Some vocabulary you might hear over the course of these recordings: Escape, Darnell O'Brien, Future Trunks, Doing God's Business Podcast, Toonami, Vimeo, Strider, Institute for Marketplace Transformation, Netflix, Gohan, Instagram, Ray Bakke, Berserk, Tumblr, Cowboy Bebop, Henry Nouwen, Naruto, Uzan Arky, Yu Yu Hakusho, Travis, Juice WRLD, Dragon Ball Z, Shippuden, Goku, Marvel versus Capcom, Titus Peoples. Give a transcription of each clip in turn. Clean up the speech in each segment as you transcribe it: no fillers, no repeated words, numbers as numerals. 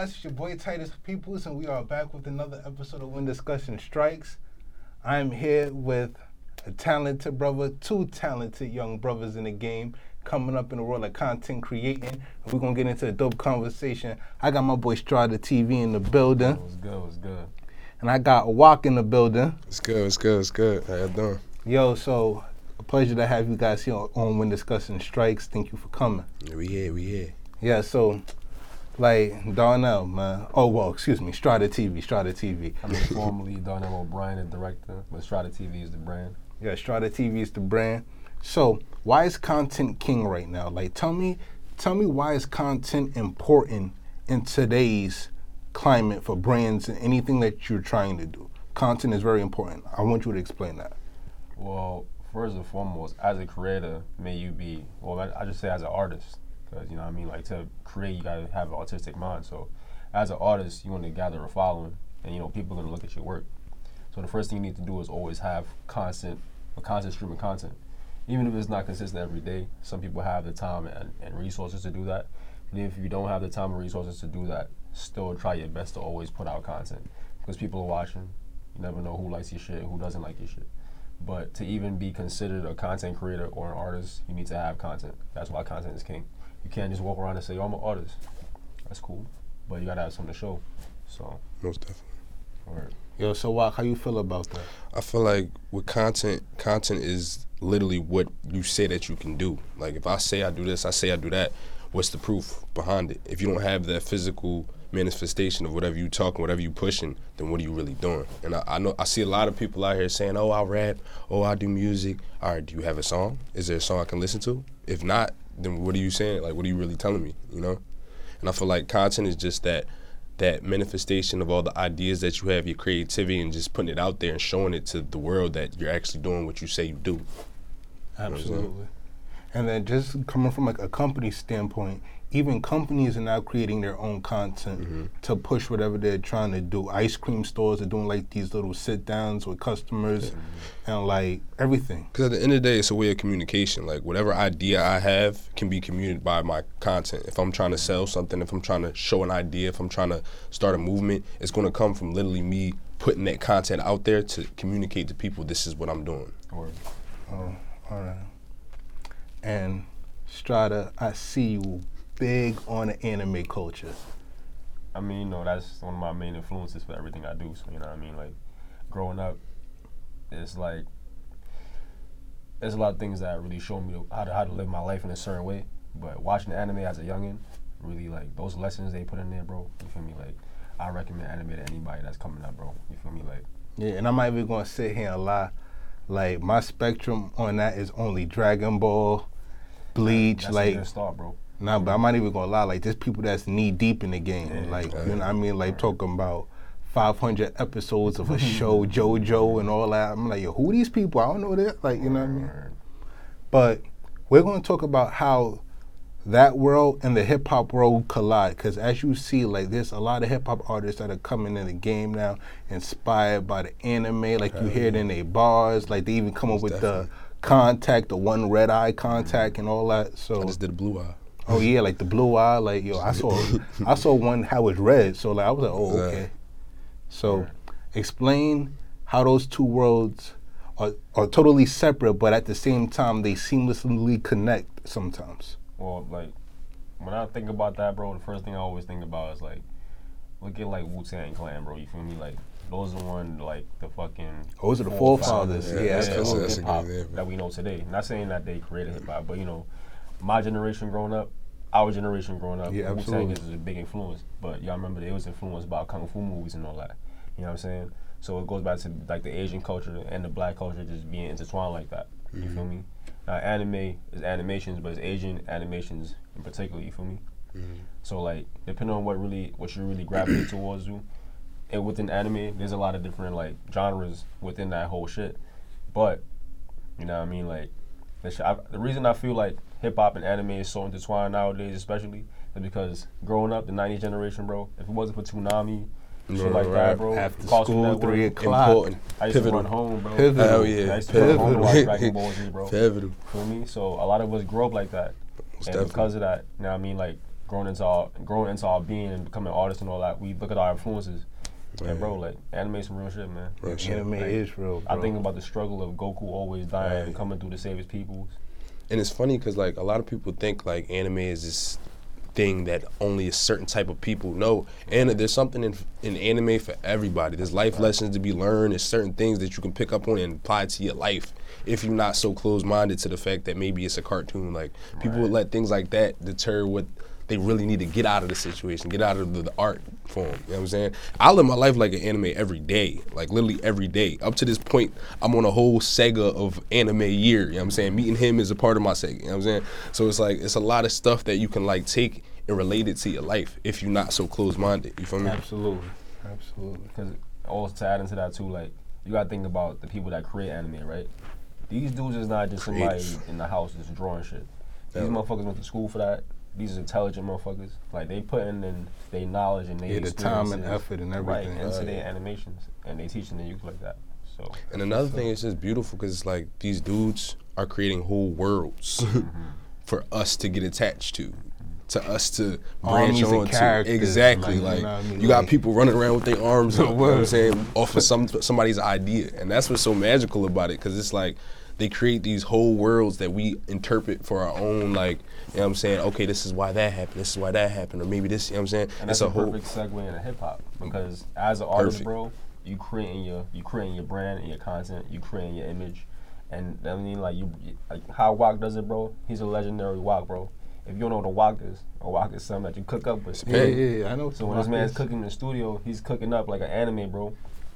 guys, it's your boy Titus Peoples, and we are back with another episode of Win Discussion Strikes. I'm here with a talented brother, two talented young brothers in the game, coming up in the world of content creating. We're going to get into a dope conversation. I got my boy Strada TV in the building. What's good, what's good? And I got Walk in the building. It's good, it's good, it's good. How y'all doing? Yo, so a pleasure to have you guys here on Win Discussion Strikes. Thank you for coming. Yeah, we here. Yeah, so... like Darnell, man. Oh, well, excuse me, Strada TV. I mean, formerly Darnell O'Brien, the director, but Strada TV is the brand. Yeah, Strada TV is the brand. So, why is content king right now? Like, tell me why is content important in today's climate for brands and anything that you're trying to do? Content is very important. I want you to explain that. Well, first and foremost, as a creator, I just say as an artist. Because, you know what I mean? Like, to create, you got to have an artistic mind. So, as an artist, you want to gather a following, and, you know, people are going to look at your work. So, the first thing you need to do is always have a constant stream of content. Even if it's not consistent every day, some people have the time and resources to do that. And if you don't have the time and resources to do that, still try your best to always put out content. Because people are watching. You never know who likes your shit, who doesn't like your shit. But to even be considered a content creator or an artist, you need to have content. That's why content is king. You can't just walk around and say, oh, I'm an artist. That's cool. But you gotta have something to show. So. Most definitely. All right. Yo, so Wak, how you feel about that? I feel like with content is literally what you say that you can do. Like, if I say I do this, I say I do that, what's the proof behind it? If you don't have that physical manifestation of whatever you talking, whatever you pushing, then what are you really doing? And I know I see a lot of people out here saying, oh, I rap, oh, I do music. All right, do you have a song? Is there a song I can listen to? If not, then what are you saying? Like, what are you really telling me, you know? And I feel like content is just that manifestation of all the ideas that you have, your creativity, and just putting it out there and showing it to the world that you're actually doing what you say you do. Absolutely. You know, and then just coming from like a company standpoint, even companies are now creating their own content to push whatever they're trying to do. Ice cream stores are doing like these little sit-downs with customers and like everything. Because at the end of the day, it's a way of communication. Like whatever idea I have can be communicated by my content. If I'm trying to sell something, if I'm trying to show an idea, if I'm trying to start a movement, it's going to come from literally me putting that content out there to communicate to people this is what I'm doing. Word. Oh, all right. And Strada, I see you big on the anime culture. I mean, you know, that's one of my main influences for everything I do. So, you know what I mean? Like, growing up, it's like, there's a lot of things that really showed me how to live my life in a certain way. But watching the anime as a youngin', really, like, those lessons they put in there, bro, you feel me? Like, I recommend anime to anybody that's coming up, bro. You feel me? Like, yeah, and I'm not even gonna sit here and lie. Like, my spectrum on that is only Dragon Ball, Bleach, that's like. That's a good start, bro. Nah, but I'm not even gonna lie, like, there's people that's knee deep in the game. Yeah, like, you know what I mean? Like, talking about 500 episodes of a show, JoJo, and all that. I'm like, yo, who are these people? I don't know that. Like, you know what I mean? But we're gonna talk about how that world and the hip hop world collide. Because as you see, like, there's a lot of hip hop artists that are coming in the game now, inspired by the anime. Like, you hear it in their bars. Like, they even come up with the contact, the one red eye contact, and all that. So I just did a blue eye. Oh yeah, like the blue eye, like yo, I saw one how it's red, so like I was like, oh okay. So, explain how those two worlds are totally separate, but at the same time they seamlessly connect sometimes. Well, like when I think about that, bro, the first thing I always think about is like, look at like Wu-Tang Clan, bro. You feel me? Like those are one like the fucking. Oh, those are the forefathers. Yeah, that's a good name, that we know today. Not saying that they created hip hop, but you know. My generation growing up, our generation growing up, yeah, Wu-Tang is a big influence. But y'all remember it was influenced by Kung Fu movies and all that. You know what I'm saying? So it goes back to like the Asian culture and the black culture just being intertwined like that. You feel me? Now anime is animations, but it's Asian animations in particular. You feel me? So like depending on what you're really gravitating towards, you and within anime, there's a lot of different like genres within that whole shit. But you know what I mean? Like the reason I feel like hip-hop and anime is so intertwined nowadays, especially, is because growing up, the 90s generation, bro, if it wasn't for Toonami, shit like that, bro. After school, 3 o'clock. Important. I used to run home, bro. Pivotal. Hell yeah. I used to run home to watch Dragon Ball Z, bro. Pivotal. Feel me? So a lot of us grew up like that. Most definitely. Because of that, you know what I mean? Like, growing into our being and becoming artists and all that, we look at our influences. Man. And bro, like, anime's some real shit, man. Real shit. Anime is real, bro. I think about the struggle of Goku always dying and coming through to save his people. And it's funny because, like, a lot of people think, like, anime is this thing that only a certain type of people know. And there's something in anime for everybody. There's life lessons to be learned. There's certain things that you can pick up on and apply to your life if you're not so closed-minded to the fact that maybe it's a cartoon. Like, people would let things like that deter what they really need to get out of the situation, get out of the art form, you know what I'm saying? I live my life like an anime every day, like literally every day. Up to this point, I'm on a whole Sega of anime year, you know what I'm saying? Meeting him is a part of my Sega, you know what I'm saying? So it's like, it's a lot of stuff that you can like take and relate it to your life if you're not so close-minded, you feel me? Absolutely, absolutely. Because also to add into that too, like, you gotta think about the people that create anime, right? These dudes is not just somebody in the house that's drawing shit. These motherfuckers went to school for that. These intelligent motherfuckers, like they putting in their knowledge and their time and effort and everything into their animations, and they teaching the youth like that. So. And another thing is just beautiful because it's like these dudes are creating whole worlds for us to get attached to us to branch on to. Exactly, like you, know I mean? You got people running around with their arms, up, you know what I'm saying, off of somebody's idea, and that's what's so magical about it because it's like. They create these whole worlds that we interpret for our own, like, you know what I'm saying? Okay, this is why that happened, this is why that happened, or maybe this, you know what I'm saying? And that's a perfect segue into hip-hop, because as an artist, bro, you creating your brand and your content, you creating your image, and I mean, like, how Wack does it, bro, he's a legendary Wack, bro. If you don't know what a wok is something that you cook up with. Yeah, I know. So when this man's cooking in the studio, he's cooking up like an anime, bro.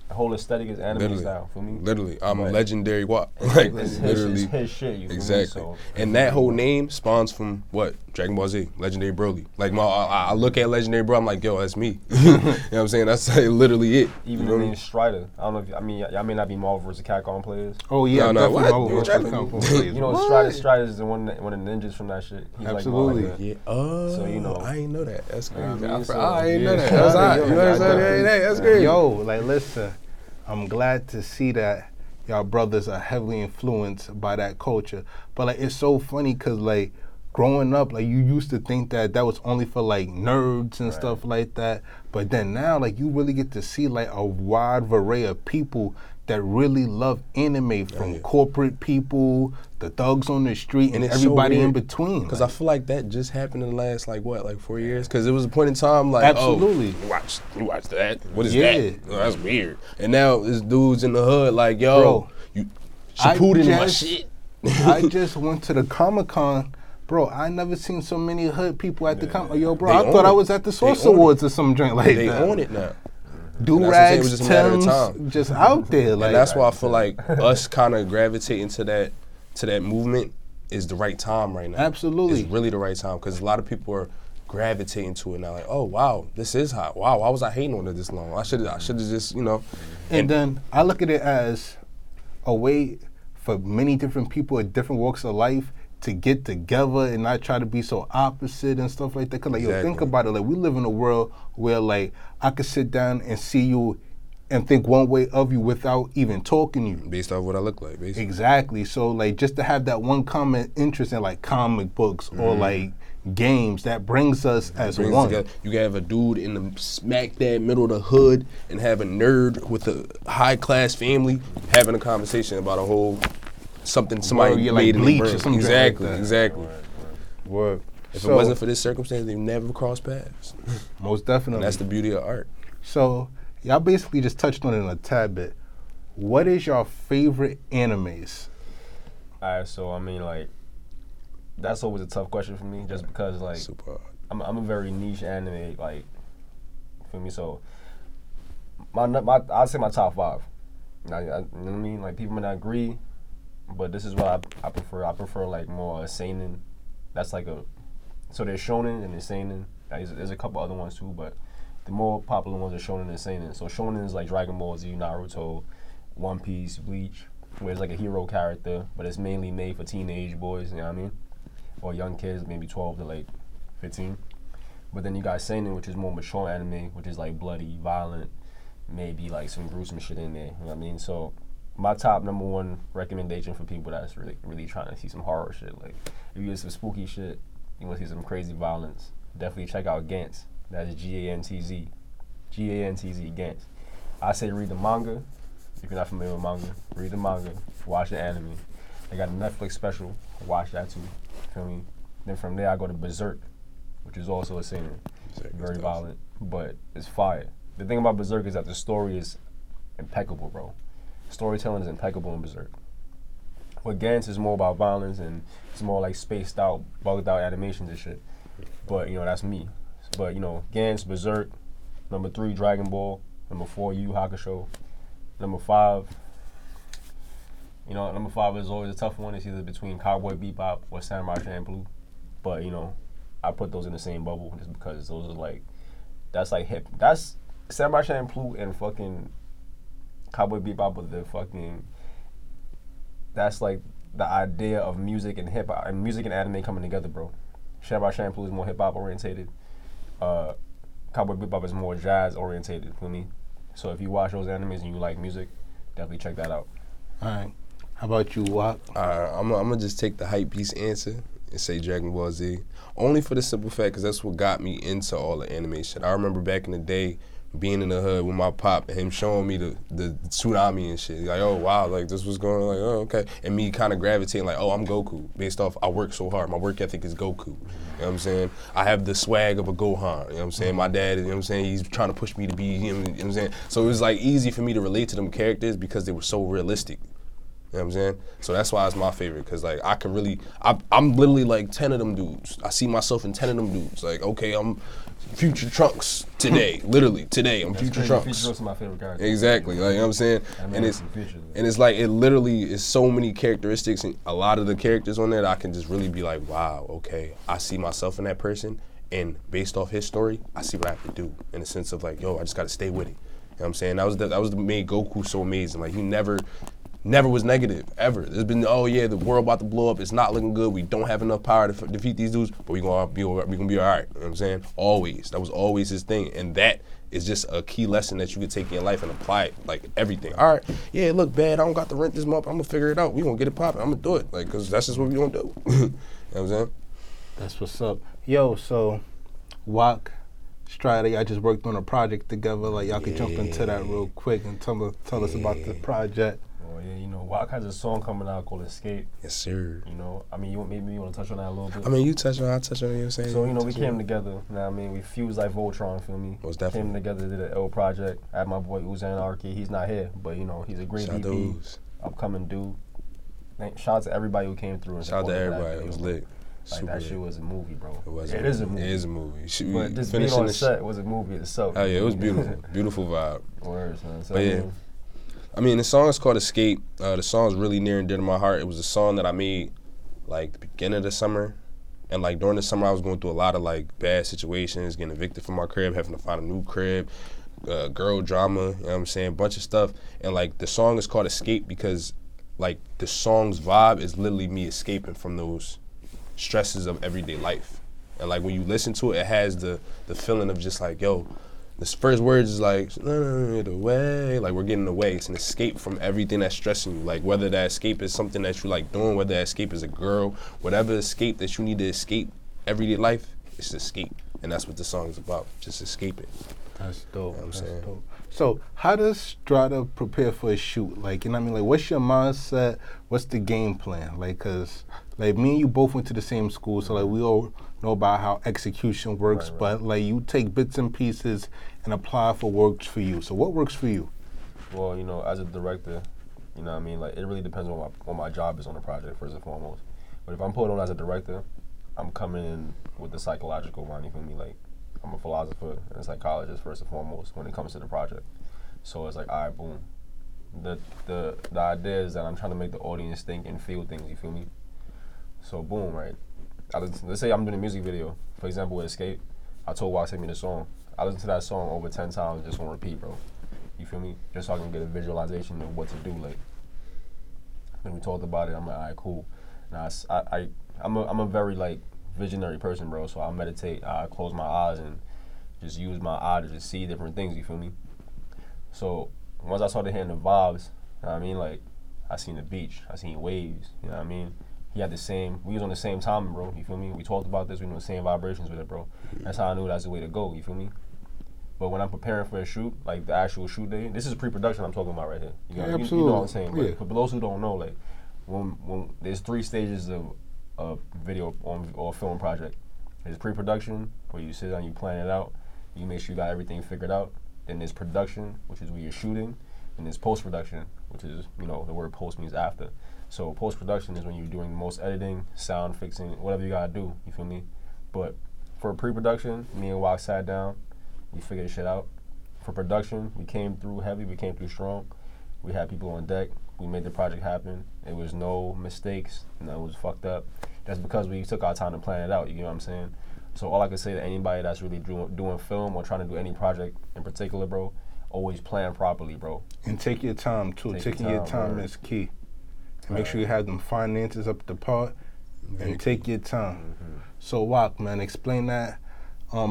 The whole aesthetic is anime style for me. Literally, I'm a legendary Wack. Like literally, it's his shit. You exactly. Me, so. And that whole name spawns from what? Dragon Ball Z, Legendary Broly. Like I look at Legendary Broly, I'm like, yo, that's me. You know what I'm saying? That's like, literally it. Even the name Strider. I don't know. Y'all may not be Marvel versus Capcom players. Oh yeah, no, Marvel versus Capcom players. You know, Strider is the one of the ninjas from that shit. He's absolutely. Like yeah. So you know, I ain't know that. That's crazy. I ain't know that. That's hot. You know what I'm saying? That's crazy. Yo, like listen. I'm glad to see that y'all brothers are heavily influenced by that culture. But like, it's so funny because like growing up, like you used to think that that was only for like nerds and stuff like that. But then now, like you really get to see like a wide array of people that really love anime from corporate people, the thugs on the street, and everybody so in between. Because like, I feel like that just happened in the last like 4 years. Because it was a point in time like oh, you watch that. What is that? Oh, that's weird. And now there's dudes in the hood like yo, bro, you Shippuden my shit. I just went to the Comic-Con. Bro, I never seen so many hood people at the Yo, bro, I thought I was at the Source Awards or some drink like that. They own it now. Do-rags, Tims, just out there. Like. And that's why I feel like us kind of gravitating to that movement is the right time right now. Absolutely. It's really the right time because a lot of people are gravitating to it now. Like, oh, wow, this is hot. Wow, why was I hating on it this long? I should have just, you know. And then I look at it as a way for many different people at different walks of life to get together and not try to be so opposite and stuff like that. Cause like, yo, think about it. Like, we live in a world where like I could sit down and see you and think one way of you without even talking to you. Based off what I look like, basically. Exactly. So like just to have that one common interest in like comic books or like games, that brings us as one. Together. You can have a dude in the smack dab middle of the hood and have a nerd with a high class family having a conversation about a whole something somebody made like in Bleach or something. Exactly, like exactly. Word. If it wasn't for this circumstance, they never crossed paths. Most definitely. And that's the beauty of art. So, y'all basically just touched on it in a tad bit. What is your favorite animes? All right, so I mean, like, that's always a tough question for me, just because, like, I'm a very niche anime, like, for me. So, I'd say my top five. I, you know what I mean? Like, people may not agree. But this is what I prefer. I prefer like more seinen. That's like so there's shonen and there's seinen. There's a couple other ones too, but the more popular ones are shonen and seinen. So shonen is like Dragon Ball Z, Naruto, One Piece, Bleach, where it's like a hero character, but it's mainly made for teenage boys, you know what I mean? Or young kids, maybe 12 to like 15. But then you got seinen, which is more mature anime, which is like bloody, violent, maybe like some gruesome shit in there, you know what I mean? So my top number one recommendation for people that's really, really trying to see some horror shit. Like, if you get some spooky shit, you want to see some crazy violence, definitely check out Gantz. That's G-A-N-T-Z. G-A-N-T-Z, Gantz. I say read the manga. If you're not familiar with manga, read the manga. Watch the anime. They got a Netflix special. Watch that too. Feel me? Then from there, I go to Berserk, which is also a seinen. Very violent, but it's fire. The thing about Berserk is that the story is impeccable, bro. Storytelling is impeccable in Berserk. But Gantz is more about violence and it's more like spaced out, bugged out animations and shit. But, you know, that's me. But, you know, Gantz, Berserk, number 3, Dragon Ball, number 4, Yu Yu Hakusho, number 5, you know, number 5 is always a tough one. It's either between Cowboy Bebop or Samurai Champloo. But, you know, I put those in the same bubble just because those are like, that's like hip. That's Samurai Champloo and fucking Cowboy Bebop with the fucking, that's like the idea of music and hip hop and music and anime coming together, bro. Samurai Champloo is more hip hop orientated. Cowboy Bebop is more jazz orientated, feel me? So if you watch those animes and you like music, definitely check that out. All right. How about you, Wap? All right, I'm going to just take the hype piece answer and say Dragon Ball Z. Only for the simple fact, because that's what got me into all the anime shit. I remember back in the day, being in the hood with my pop and him showing me the Toonami and shit. Like, oh, wow, like, this was going on, like, oh, okay. And me kind of gravitating, like, oh, I'm Goku, based off I work so hard. My work ethic is Goku, you know what I'm saying? I have the swag of a Gohan, you know what I'm saying? My dad, you know what I'm saying? He's trying to push me to be him, you know what I'm saying? So it was, like, easy for me to relate to them characters because they were so realistic. You know what I'm saying? So that's why it's my favorite, because, like, I can really, I'm literally, like, 10 of them dudes. I see myself in 10 of them dudes. Like, okay, I'm Future Trunks today. Literally, today, I'm Future Trunks. Future Trunks is my favorite character. Exactly, like, you know what I'm saying? And it's like, it literally is so many characteristics, and a lot of the characters on there that I can just really be like, wow, okay, I see myself in that person, and based off his story, I see what I have to do, in the sense of, like, yo, I just got to stay with it. You know what I'm saying? That was the made Goku so amazing. Like, he never was negative, ever. There's been, oh yeah, the world about to blow up, it's not looking good, we don't have enough power to defeat these dudes, but we gonna be all right, you know what I'm saying? Always, that was always his thing, and that is just a key lesson that you can take in your life and apply it, like everything. All right, yeah, it look bad, I don't got to rent this month, I'm gonna figure it out, we gonna get it popping, I'm gonna do it, like, cause that's just what we gonna do, you know what I'm saying? That's what's up. Yo, so, Wok, Strider, y'all just worked on a project together, like y'all could jump into that real quick and tell us about the project. Yeah, you know, Wack has a song coming out called Escape. Yes, sir. You know, I mean, you want to touch on that a little bit? I mean, you touch on it, I touch on it, you know what I'm saying? So, you know, we came together, you know what I mean? We fused like Voltron, feel me? Most definitely. Came together, did an L project. I had my boy Uzan Arky, he's not here, but, you know, he's a great VD, upcoming dude. Shout out to everybody who came through. And shout out to everybody, it was lit. Like, super. That shit was a movie, bro. It is a movie. But this being on set was a movie itself. Oh, yeah, it was beautiful. Beautiful vibe. Words, man. So, but, yeah. I mean, the song is called Escape. The song's really near and dear to my heart. It was a song that I made, like, the beginning of the summer. And, like, during the summer, I was going through a lot of, like, bad situations, getting evicted from my crib, having to find a new crib, girl drama, you know what I'm saying, a bunch of stuff. And, like, the song is called Escape because, like, the song's vibe is literally me escaping from those stresses of everyday life. And, like, when you listen to it, it has the feeling of just, like, yo, this first words is like, the way, like we're getting away. It's an escape from everything that's stressing you. Like whether that escape is something that you like doing, whether that escape is a girl, whatever escape that you need to escape everyday life, it's escape. And that's what the song is about, just escaping. That's dope, you know what I'm saying? Dope. So how does Strada prepare for a shoot? Like, you know what I mean? Like what's your mindset? What's the game plan? Like, cause like me and you both went to the same school, so like we all know about how execution works, right. But like you take bits and pieces and apply for works for you. So what works for you? Well, you know, as a director, you know what I mean? Like, it really depends on what my job is on the project, first and foremost. But if I'm put on as a director, I'm coming in with the psychological mind, you feel me? Like, I'm a philosopher and a psychologist, first and foremost, when it comes to the project. So it's like, all right, boom. The idea is that I'm trying to make the audience think and feel things, you feel me? So boom, right? Let's say I'm doing a music video. For example, with Escape, I told Wak to send me the song. I listened to that song over 10 times just on repeat, bro. You feel me? Just so I can get a visualization of what to do. Like, when we talked about it, I'm like, all right, cool. Now, I'm a very, like, visionary person, bro, so I meditate. I close my eyes and just use my eye to just see different things, you feel me? So once I started hearing the vibes, you know what I mean? Like, I seen the beach. I seen waves, you know what I mean? He had the same, we was on the same time, bro, you feel me? We talked about this, we were on the same vibrations with it, bro. That's how I knew that's the way to go, you feel me? But when I'm preparing for a shoot, like the actual shoot day, this is pre-production I'm talking about right here. You know, yeah, absolutely. You know what I'm saying? Yeah. But for those who don't know, like, when there's three stages of a video or film project. There's pre-production, where you sit down, you plan it out, you make sure you got everything figured out. Then there's production, which is where you're shooting, and there's post-production, which is, you know, the word post means after. So post-production is when you're doing most editing, sound fixing, whatever you gotta do, you feel me? But for pre-production, me and Wok sat down, we figured the shit out. For production, we came through heavy, we came through strong. We had people on deck, we made the project happen. It was no mistakes, nothing was fucked up. That's because we took our time to plan it out, you know what I'm saying? So all I can say to anybody that's really doing film or trying to do any project in particular, bro, always plan properly, bro. And take your time, too. Taking your time is key. And make sure you have them finances up to par, mm-hmm. and take your time. Mm-hmm. So, Wok, man, explain that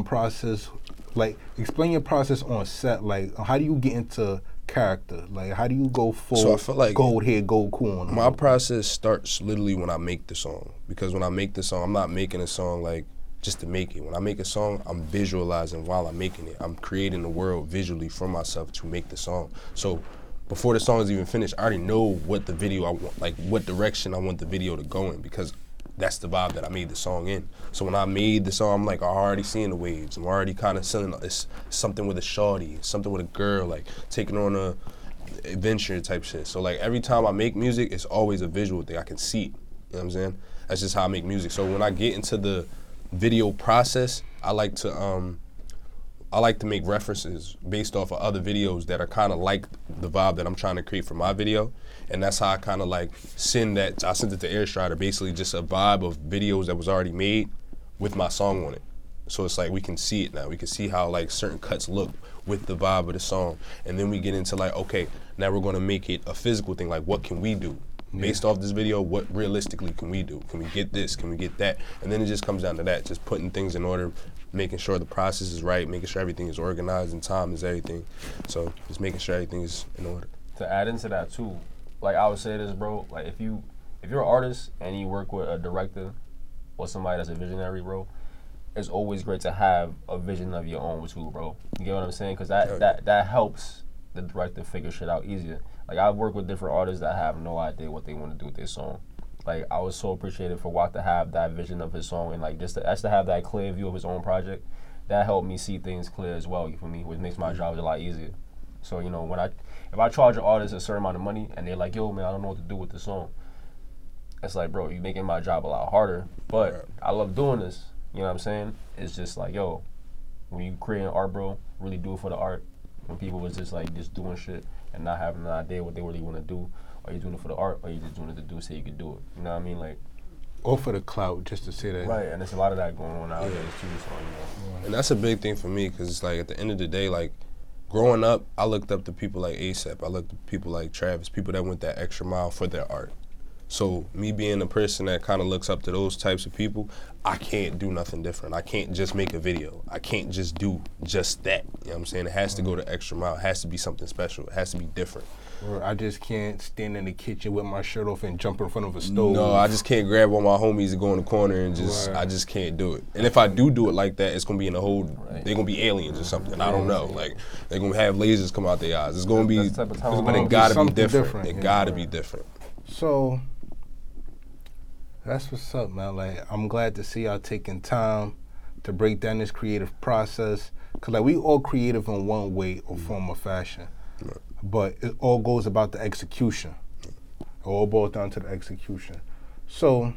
process. Like, explain your process on set. Like, how do you get into character? Like, how do you go full gold hair, gold cool on my process starts literally when I make the song. Because when I make the song, I'm not making a song, like, just to make it. When I make a song, I'm visualizing while I'm making it. I'm creating the world visually for myself to make the song. So before the song is even finished, I already know what the video I want, like what direction I want the video to go in, because that's the vibe that I made the song in. So when I made the song, I'm like, I'm already seeing the waves. I'm already kind of seeing it's something with a shawty, something with a girl, like taking on a adventure type shit. So like every time I make music, it's always a visual thing. I can see it, you know what I'm saying? That's just how I make music. So when I get into the video process, I like to make references based off of other videos that are kind of like the vibe that I'm trying to create for my video, and that's how I kind of like sent it to Air Strider, basically just a vibe of videos that was already made with my song on it. So it's like we can see it now. We can see how like certain cuts look with the vibe of the song, and then we get into like, okay, now we're gonna make it a physical thing. Like, what can we do? Based off this video, what realistically can we do? Can we get this? Can we get that? And then it just comes down to that, just putting things in order, making sure the process is right, making sure everything is organized and time is everything. So just making sure everything is in order. To add into that too, like I would say this, bro, like if you're an artist and you work with a director or somebody that's a visionary, bro, it's always great to have a vision of your own too, bro. You get what I'm saying? Because that helps the director figure shit out easier. Like, I've worked with different artists that have no idea what they want to do with their song. Like, I was so appreciative for Wok to have that vision of his song, and like just to have that clear view of his own project, that helped me see things clear as well, you feel me, which makes my job a lot easier. So, you know, if I charge an artist a certain amount of money and they're like, yo, man, I don't know what to do with the song, it's like, bro, you're making my job a lot harder, but I love doing this, you know what I'm saying? It's just like, yo, when you create an art, bro, really do it for the art. When people was just like, just doing shit, and not having an idea what they really want to do. Are you doing it for the art, or are you just doing it to do so you can do it? You know what I mean? Like, or for the clout, just to say that. Right, and there's a lot of that going on nowadays, too. So, you know. And that's a big thing for me, because it's like, at the end of the day, like, growing up, I looked up to people like ASAP. I looked up to people like Travis, people that went that extra mile for their art. So me being a person that kind of looks up to those types of people, I can't do nothing different. I can't just make a video. I can't just do just that. You know what I'm saying? It has to go the extra mile. It has to be something special. It has to be different. Or I just can't stand in the kitchen with my shirt off and jump in front of a stove. No, I just can't grab one of my homies and go in the corner and just, I just can't do it. And if I do it like that, it's going to be in a whole, they're going to be aliens or something. I don't know. Like, they're going to have lasers come out their eyes. It's going to be, but it got to be different. It got to be different. So, that's what's up, man. Like, I'm glad to see y'all taking time to break down this creative process. Because, like, we all creative in one way or form or fashion. Right. But it all goes about the execution. It all boils down to the execution. So,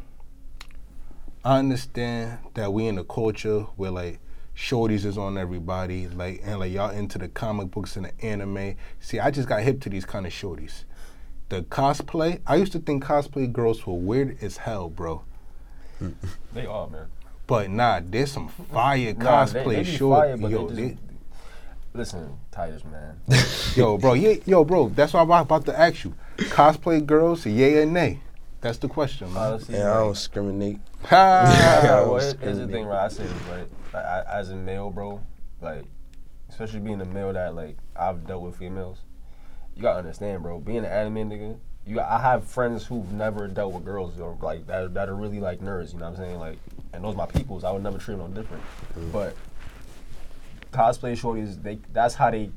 I understand that we in a culture where, like, shorties is on everybody. Like, and, like, y'all into the comic books and the anime. See, I just got hip to these kind of shorties. The cosplay, I used to think cosplay girls were weird as hell, bro. They are, man. But nah, there's some fire cosplay shorties. Yo, listen, Titus, man. yo, bro, that's why I'm about to ask you. Cosplay girls, yay or nay? That's the question, man. Honestly, I don't discriminate. Here's the thing, right? I say this, right? Like, as a male, bro, like, especially being a male that, like, I've dealt with females, you gotta understand, bro, being an anime nigga I have friends who've never dealt with girls or like that are really like nerds, you know what I'm saying? Like, and those are my peoples, I would never treat them no different. Mm. But cosplay shorties, that's how they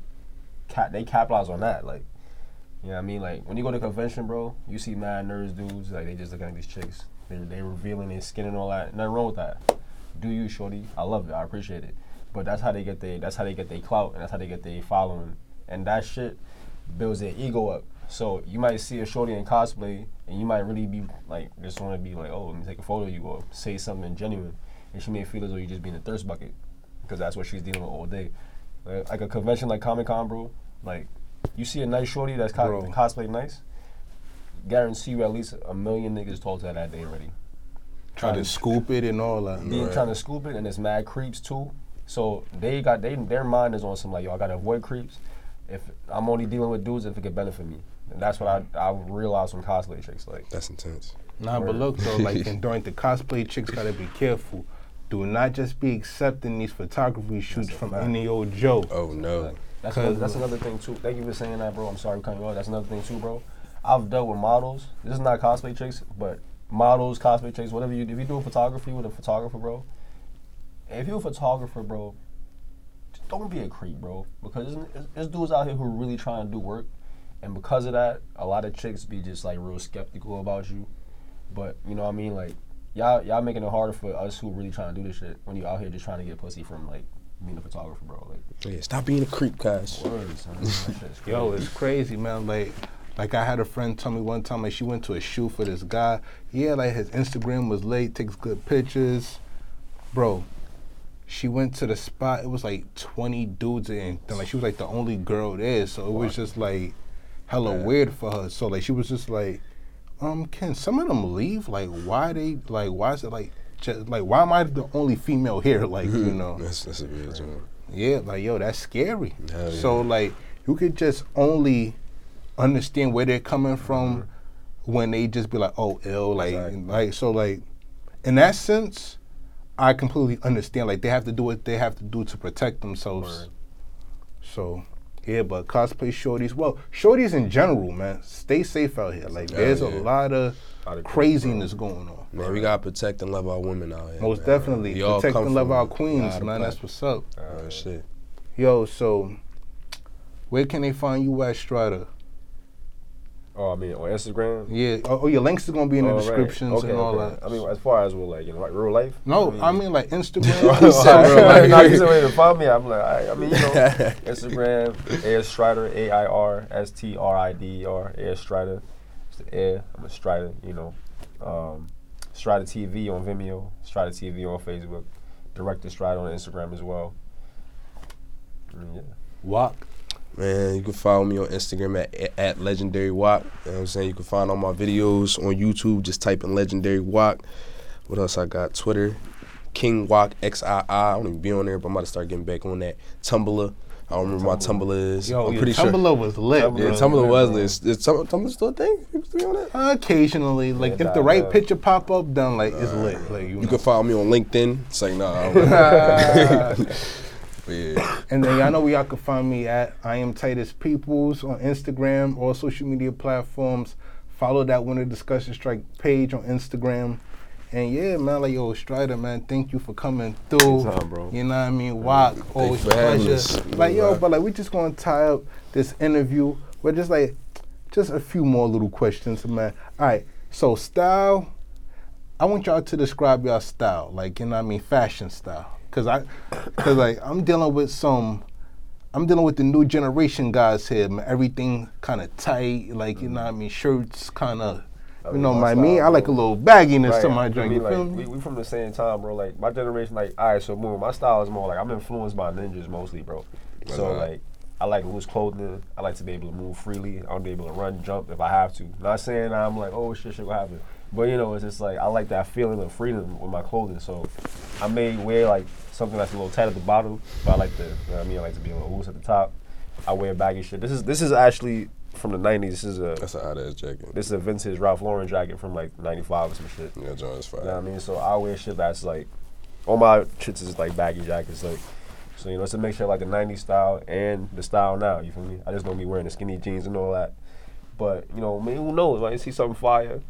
capitalize on that. Like, you know what I mean? Like, when you go to convention, bro, you see mad nerds dudes, like, they just looking at these chicks. They revealing their skin and all that. Nothing wrong with that. Do you, shorty? I love it. I appreciate it. But that's how they get their clout, and that's how they get their following. And that shit builds their ego up. So you might see a shorty in cosplay, and you might really be like, just want to be like, oh, let me take a photo of you, or say something genuine. And she may feel as though you just being a thirst bucket, because that's what she's dealing with all day. Like a convention like Comic-Con, bro, like, you see a nice shorty that's cosplay nice, guarantee you at least 1 million niggas talked to her that day already. Trying to scoop it and all that. Right. Trying to scoop it, and it's mad creeps too. So their mind is on some like, yo, I gotta avoid creeps. If I'm only dealing with dudes, if it could benefit me. And that's what I realized from cosplay chicks. Like, that's intense. Nah, but look though, like, and during the cosplay chicks gotta be careful. Do not just be accepting these photography shoots from any old Joe. Oh no. That's another thing too. Thank you for saying that, bro. I'm sorry for cutting you off. That's another thing too, bro. I've dealt with models. This is not cosplay chicks, but models, cosplay chicks, whatever you do. If you do photography with a photographer, bro, if you're a photographer, bro, don't be a creep, bro. Because there's dudes out here who are really trying to do work. And because of that, a lot of chicks be just like real skeptical about you. But you know what I mean? Like, y'all making it harder for us who really trying to do this shit when you out here just trying to get pussy from like being a photographer, bro. Like, yeah, stop being a creep, guys. Words, yo, it's crazy, man. Like I had a friend tell me one time, like, she went to a shoot for this guy. Yeah, like, his Instagram was lit, takes good pictures. Bro, she went to the spot. It was like 20 dudes in. And, like, she was like the only girl there. So it was just like hella weird for her. So like, she was just like, can some of them leave? Like, why is it like, just, like, why am I the only female here? Like, you know. That's a weird one. Yeah, like, yo, that's scary. Yeah. So like, you could just only understand where they're coming from when they just be like, oh, ill, like, exactly. Like, so like, in that sense, I completely understand. Like, they have to do what they have to do to protect themselves. Word. So, yeah, but cosplay shorties, well, shorties in general, man, stay safe out here. Like, there's a lot of craziness going on. Man, we gotta protect and love our women out here. Most definitely. Protect and love our queens, man. That's what's up. Oh, shit. Yo, so, where can they find you at, Strada? Oh, I mean, on Instagram? Yeah. Oh, your links are going to be in the descriptions and all that. I mean, as far as we're like, you know, like real life? No, I mean like Instagram. He's the way to find me. I'm like, I mean, you know, Instagram, Air Strider, AIRSTRIDER, Air Strider. It's the Air, I'm a Strider, you know. Strada TV on Vimeo, Strada TV on Facebook, Director Strider on Instagram as well. Yeah. Walk. Man, you can follow me on Instagram at Legendary Walk. You know what I'm saying? You can find all my videos on YouTube. Just type in Legendary Walk. What else I got? Twitter, King Walk, XII. I don't even be on there, but I'm about to start getting back on that. Tumblr. I don't remember what my Tumblr is. Yo, I'm pretty sure. Tumblr was lit. Tumblr was lit. Is Tumblr still a thing? People still on it? Occasionally. Like, if the right picture pop up, then, like, it's lit. Like, you can follow me on LinkedIn. It's like, nah, I don't know. Yeah. And then y'all know where y'all can find me at. I am Titus Peoples on Instagram, all social media platforms. Follow that Winner Discussion Strike page on Instagram. And yeah, man, like, yo, Strider, man, thank you for coming through. Bro. You know what I mean? Walk, always pleasure. Like, yo, but like, we just gonna tie up this interview with just like, just a few more little questions, man. All right, so style, I want y'all to describe y'all style, like, you know what I mean, fashion style. Cause like, I'm dealing with the new generation guys here, man. Everything kind of tight, like, you know what I mean, shirts kind of, you know what I mean? I like a little bagginess to my drink, you feel me? We from the same time, bro. Like, my generation, like, all right, so boom, my style is more like, I'm influenced by ninjas mostly, bro. So like, I like loose clothing. I like to be able to move freely. I'll be able to run, jump if I have to. Not saying I'm like, oh, shit will happen. But, you know, it's just like, I like that feeling of freedom with my clothing. So I may wear, like, something that's a little tight at the bottom, but I like to, you know what I mean? I like to be a little loose at the top. I wear baggy shit. This is actually from the 90s. That's an hot-ass jacket. This is a vintage Ralph Lauren jacket from, like, 95 or some shit. Yeah, John is fire. You know what I mean? So I wear shit that's, like, all my shits is, like, baggy jackets. Like, so, you know, it's a mixture of, like, the 90s style and the style now, you feel me? I just don't be wearing the skinny jeans and all that. But, you know, I mean, who knows? I see something fire.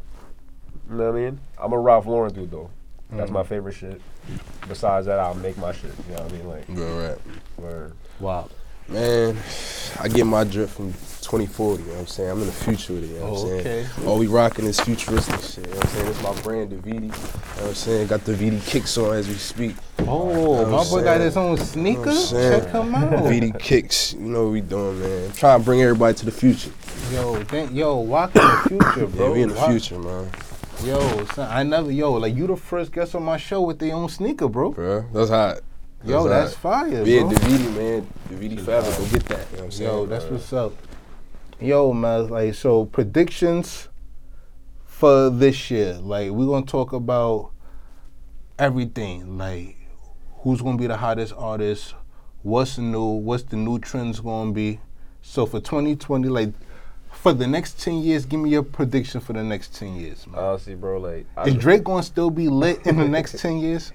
You know what I mean? I'm a Ralph Lauren dude, though. That's my favorite shit. Besides that, I'll make my shit. You know what I mean? Like, good rap. Word. Wow. Man, I get my drip from 2040, you know what I'm saying? I'm in the future with it, you know what I'm saying? Okay. All we rocking is futuristic shit, you know what I'm saying? It's my brand, Deviti, you know what I'm saying? Got the Deviti kicks on as we speak. Oh, you know my boy got his own sneaker? Check him out. Deviti kicks, you know what we doing, man. I'm trying to bring everybody to the future. Yo, walk in the future, bro. Yeah, we in the future, man. Yo, son, like, you the first guest on my show with their own sneaker, bro. Bro, that's hot. Yo, that's fire, bro. Yeah, Deviti, man. Deviti Faber, go get that. You know what I'm saying? Yo, that's what's up. Yo, man, like, so predictions for this year. Like, we're going to talk about everything. Like, who's going to be the hottest artist? What's new? What's the new trends going to be? So for 2020, like, for the next 10 years, give me your prediction for the next 10 years, man. Honestly, bro, like... Is Drake going to still be lit in the next 10 years?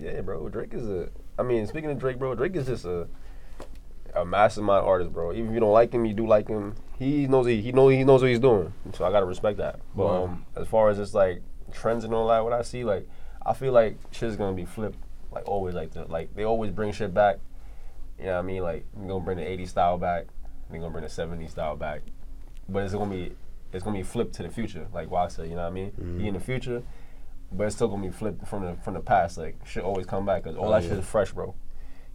Yeah, bro, Drake is a... I mean, speaking of Drake, bro, Drake is just a mastermind artist, bro. Even if you don't like him, you do like him. He knows what he's doing, so I gotta respect that. But as far as just like trends and all that, what I see, like I feel like shit's gonna be flipped, like always, like that. Like they always bring shit back. You know what I mean? Like they're gonna bring the '80s style back, they're gonna bring the '70s style back, but it's gonna be flipped to the future, like Wasa. You know what I mean? Mm-hmm. He in the future. But it's still gonna be flipped from the past. Like shit always come back because all shit is fresh, bro.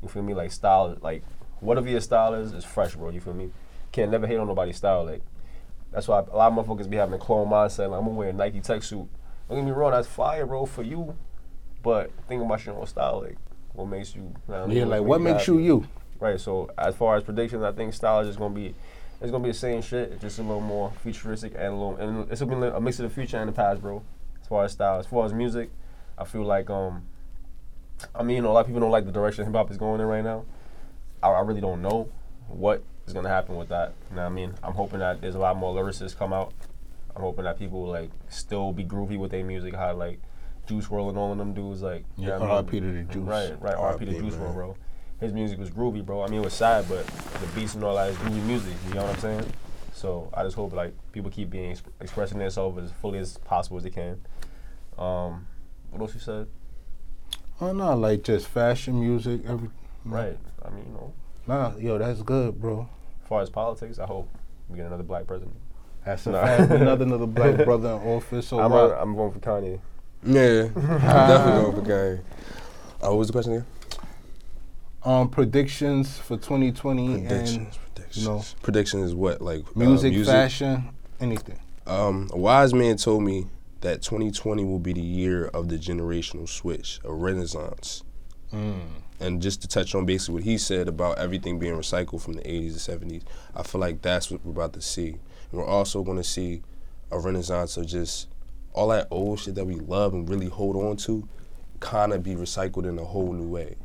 You feel me? Like style, like whatever your style is fresh, bro. You feel me? Can't never hate on nobody's style. Like that's why a lot of motherfuckers be having a clone mindset. Like I'm gonna wear a Nike tech suit. Don't get me wrong, that's fire, bro, for you. But think about your own style. Like what makes you? What makes you? Right. So as far as predictions, I think style is just gonna be. It's gonna be the same shit. It's just a little more futuristic and it's gonna be a mix of the future and the past, bro. As far as style, as far as music, I feel like, I mean, you know, a lot of people don't like the direction hip-hop is going in right now. I really don't know what is going to happen with that, you know what I mean? I'm hoping that there's a lot more lyricists come out. I'm hoping that people, like, still be groovy with their music, how, like, Juice WRLD and all of them dudes, like, you know what I mean? R.I.P. to the Juice. Right, R.I.P. to Juice WRLD, bro. His music was groovy, bro. I mean, it was sad, but the beats and all that is groovy music, you know what I'm saying? So I just hope, like, people keep being expressing themselves as fully as possible as they can. What else you said? Oh, no, like, just fashion, music, everything. Right. I mean, you know. Nah, yo, that's good, bro. As far as politics, I hope we get another black president. That's another black brother in office. So I'm going for Kanye. Yeah, I'm definitely going for Kanye. What was the question again? Predictions for 2020 predictions. No. Prediction is what? Like music, fashion, anything. A wise man told me that 2020 will be the year of the generational switch, a renaissance. And just to touch on basically what he said about everything being recycled from the 80s and 70s, I feel like that's what we're about to see. And we're also going to see a renaissance of just all that old shit that we love and really hold on to kind of be recycled in a whole new way.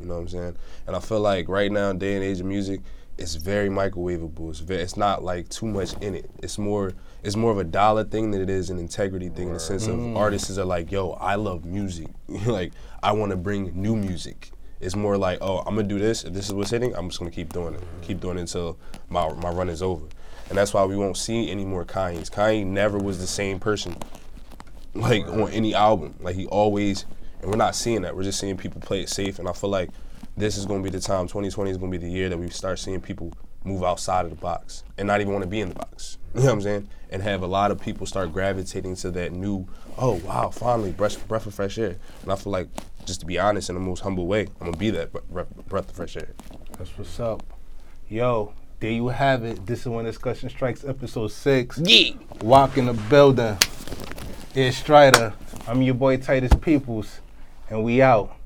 You know what I'm saying? And I feel like right now, day and age of music, it's very microwavable. It's not like too much in it. It's more of a dollar thing than it is an integrity thing in the sense of artists are like, yo, I love music. Like, I want to bring new music. It's more like, oh, I'm going to do this. If this is what's hitting, I'm just going to keep doing it. Keep doing it until my run is over. And that's why we won't see any more Kanye's. Kanye never was the same person, like, on any album. Like, he always... And we're not seeing that. We're just seeing people play it safe. And I feel like this is going to be the time. 2020 is going to be the year that we start seeing people move outside of the box and not even want to be in the box. You know what I'm saying? And have a lot of people start gravitating to that new, oh, wow, finally, breath of fresh air. And I feel like, just to be honest, in the most humble way, I'm going to be that breath of fresh air. That's what's up. Yo, there you have it. This is Win Discussion Strikes, episode 6. Yeah. Walk in the building. It's Strider. I'm your boy, Titus Peoples. And we out.